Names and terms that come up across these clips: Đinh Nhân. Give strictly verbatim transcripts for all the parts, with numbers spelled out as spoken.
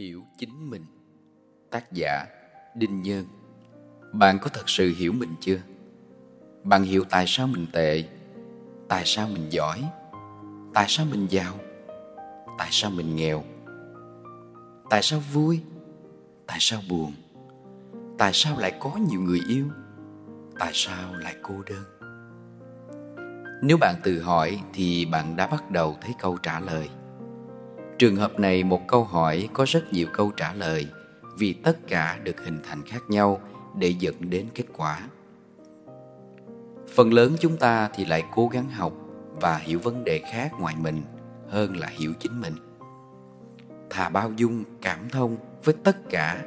Hiểu chính mình. Tác giả Đinh Nhân. Bạn có thật sự hiểu mình chưa? Bạn hiểu tại sao mình tệ, tại sao mình giỏi, tại sao mình giàu, tại sao mình nghèo, tại sao vui, tại sao buồn, tại sao lại có nhiều người yêu, tại sao lại cô đơn. Nếu bạn tự hỏi thì bạn đã bắt đầu thấy câu trả lời. Trường hợp này, một câu hỏi có rất nhiều câu trả lời vì tất cả được hình thành khác nhau để dẫn đến kết quả. Phần lớn chúng ta thì lại cố gắng học và hiểu vấn đề khác ngoài mình hơn là hiểu chính mình. Thà bao dung, cảm thông với tất cả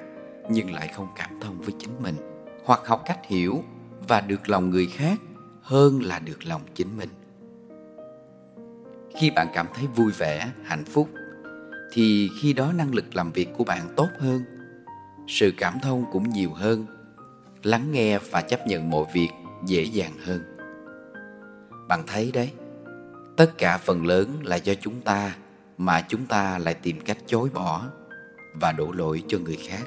nhưng lại không cảm thông với chính mình, hoặc học cách hiểu và được lòng người khác hơn là được lòng chính mình. Khi bạn cảm thấy vui vẻ, hạnh phúc thì khi đó năng lực làm việc của bạn tốt hơn, sự cảm thông cũng nhiều hơn, lắng nghe và chấp nhận mọi việc dễ dàng hơn. Bạn thấy đấy, tất cả phần lớn là do chúng ta mà chúng ta lại tìm cách chối bỏ và đổ lỗi cho người khác.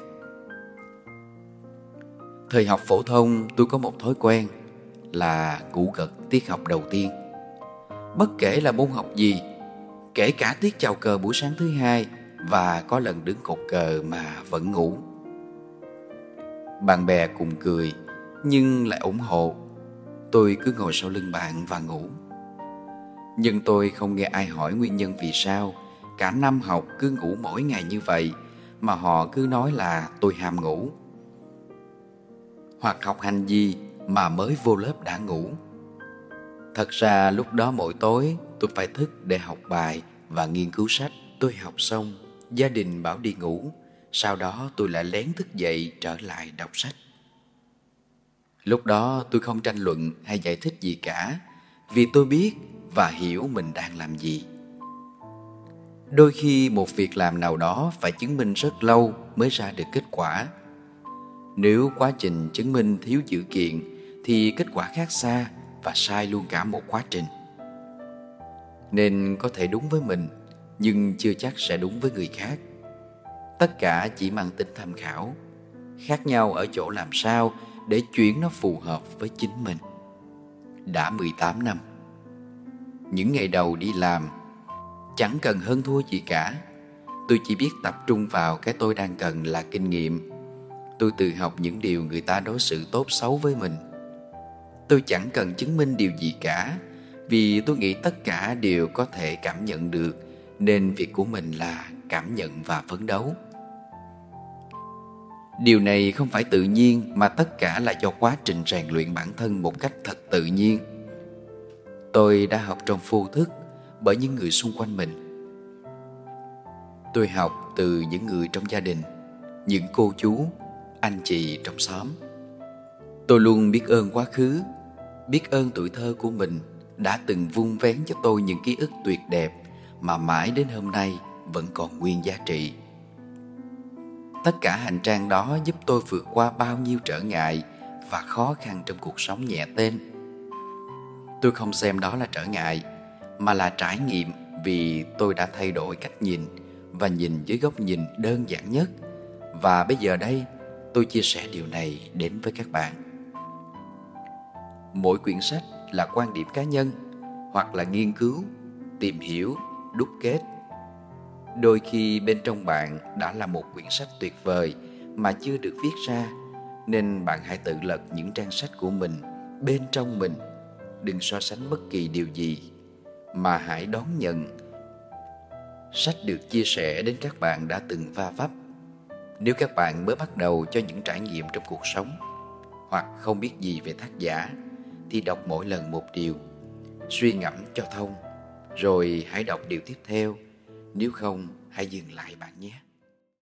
Thời học phổ thông, tôi có một thói quen là ngủ gật tiết học đầu tiên. Bất kể là môn học gì, kể cả tiết chào cờ buổi sáng thứ hai, và có lần đứng cột cờ mà vẫn ngủ. Bạn bè cùng cười nhưng lại ủng hộ. Tôi cứ ngồi sau lưng bạn và ngủ. Nhưng tôi không nghe ai hỏi nguyên nhân vì sao cả năm học cứ ngủ mỗi ngày như vậy, mà họ cứ nói là tôi ham ngủ. Hoặc học hành gì mà mới vô lớp đã ngủ. Thật ra lúc đó mỗi tối tôi phải thức để học bài và nghiên cứu sách. Tôi học xong, gia đình bảo đi ngủ. Sau đó tôi lại lén thức dậy trở lại đọc sách. Lúc đó tôi không tranh luận hay giải thích gì cả, vì tôi biết và hiểu mình đang làm gì. Đôi khi một việc làm nào đó phải chứng minh rất lâu mới ra được kết quả. Nếu quá trình chứng minh thiếu dữ kiện thì kết quả khác xa và sai luôn cả một quá trình. Nên có thể đúng với mình nhưng chưa chắc sẽ đúng với người khác. Tất cả chỉ mang tính tham khảo, khác nhau ở chỗ làm sao để chuyển nó phù hợp với chính mình. Đã mười tám năm, những ngày đầu đi làm, chẳng cần hơn thua gì cả. Tôi chỉ biết tập trung vào cái tôi đang cần là kinh nghiệm. Tôi tự học những điều người ta đối xử tốt xấu với mình. Tôi chẳng cần chứng minh điều gì cả, vì tôi nghĩ tất cả đều có thể cảm nhận được, nên việc của mình là cảm nhận và phấn đấu. Điều này không phải tự nhiên, mà tất cả là do quá trình rèn luyện bản thân một cách thật tự nhiên. Tôi đã học trong vô thức bởi những người xung quanh mình. Tôi học từ những người trong gia đình, những cô chú, anh chị trong xóm. Tôi luôn biết ơn quá khứ, biết ơn tuổi thơ của mình đã từng vun vén cho tôi những ký ức tuyệt đẹp mà mãi đến hôm nay vẫn còn nguyên giá trị. Tất cả hành trang đó giúp tôi vượt qua bao nhiêu trở ngại và khó khăn trong cuộc sống nhẹ tên. Tôi không xem đó là trở ngại, mà là trải nghiệm, vì tôi đã thay đổi cách nhìn và nhìn dưới góc nhìn đơn giản nhất. Và bây giờ đây, tôi chia sẻ điều này đến với các bạn. Mỗi quyển sách là quan điểm cá nhân, hoặc là nghiên cứu, tìm hiểu, đúc kết. Đôi khi bên trong bạn đã là một quyển sách tuyệt vời mà chưa được viết ra, nên bạn hãy tự lật những trang sách của mình bên trong mình. Đừng so sánh bất kỳ điều gì, mà hãy đón nhận. Sách được chia sẻ đến các bạn đã từng va vấp. Nếu các bạn mới bắt đầu cho những trải nghiệm trong cuộc sống, hoặc không biết gì về tác giả, thì đọc mỗi lần một điều, suy ngẫm cho thông, rồi hãy đọc điều tiếp theo. Nếu không, hãy dừng lại bạn nhé.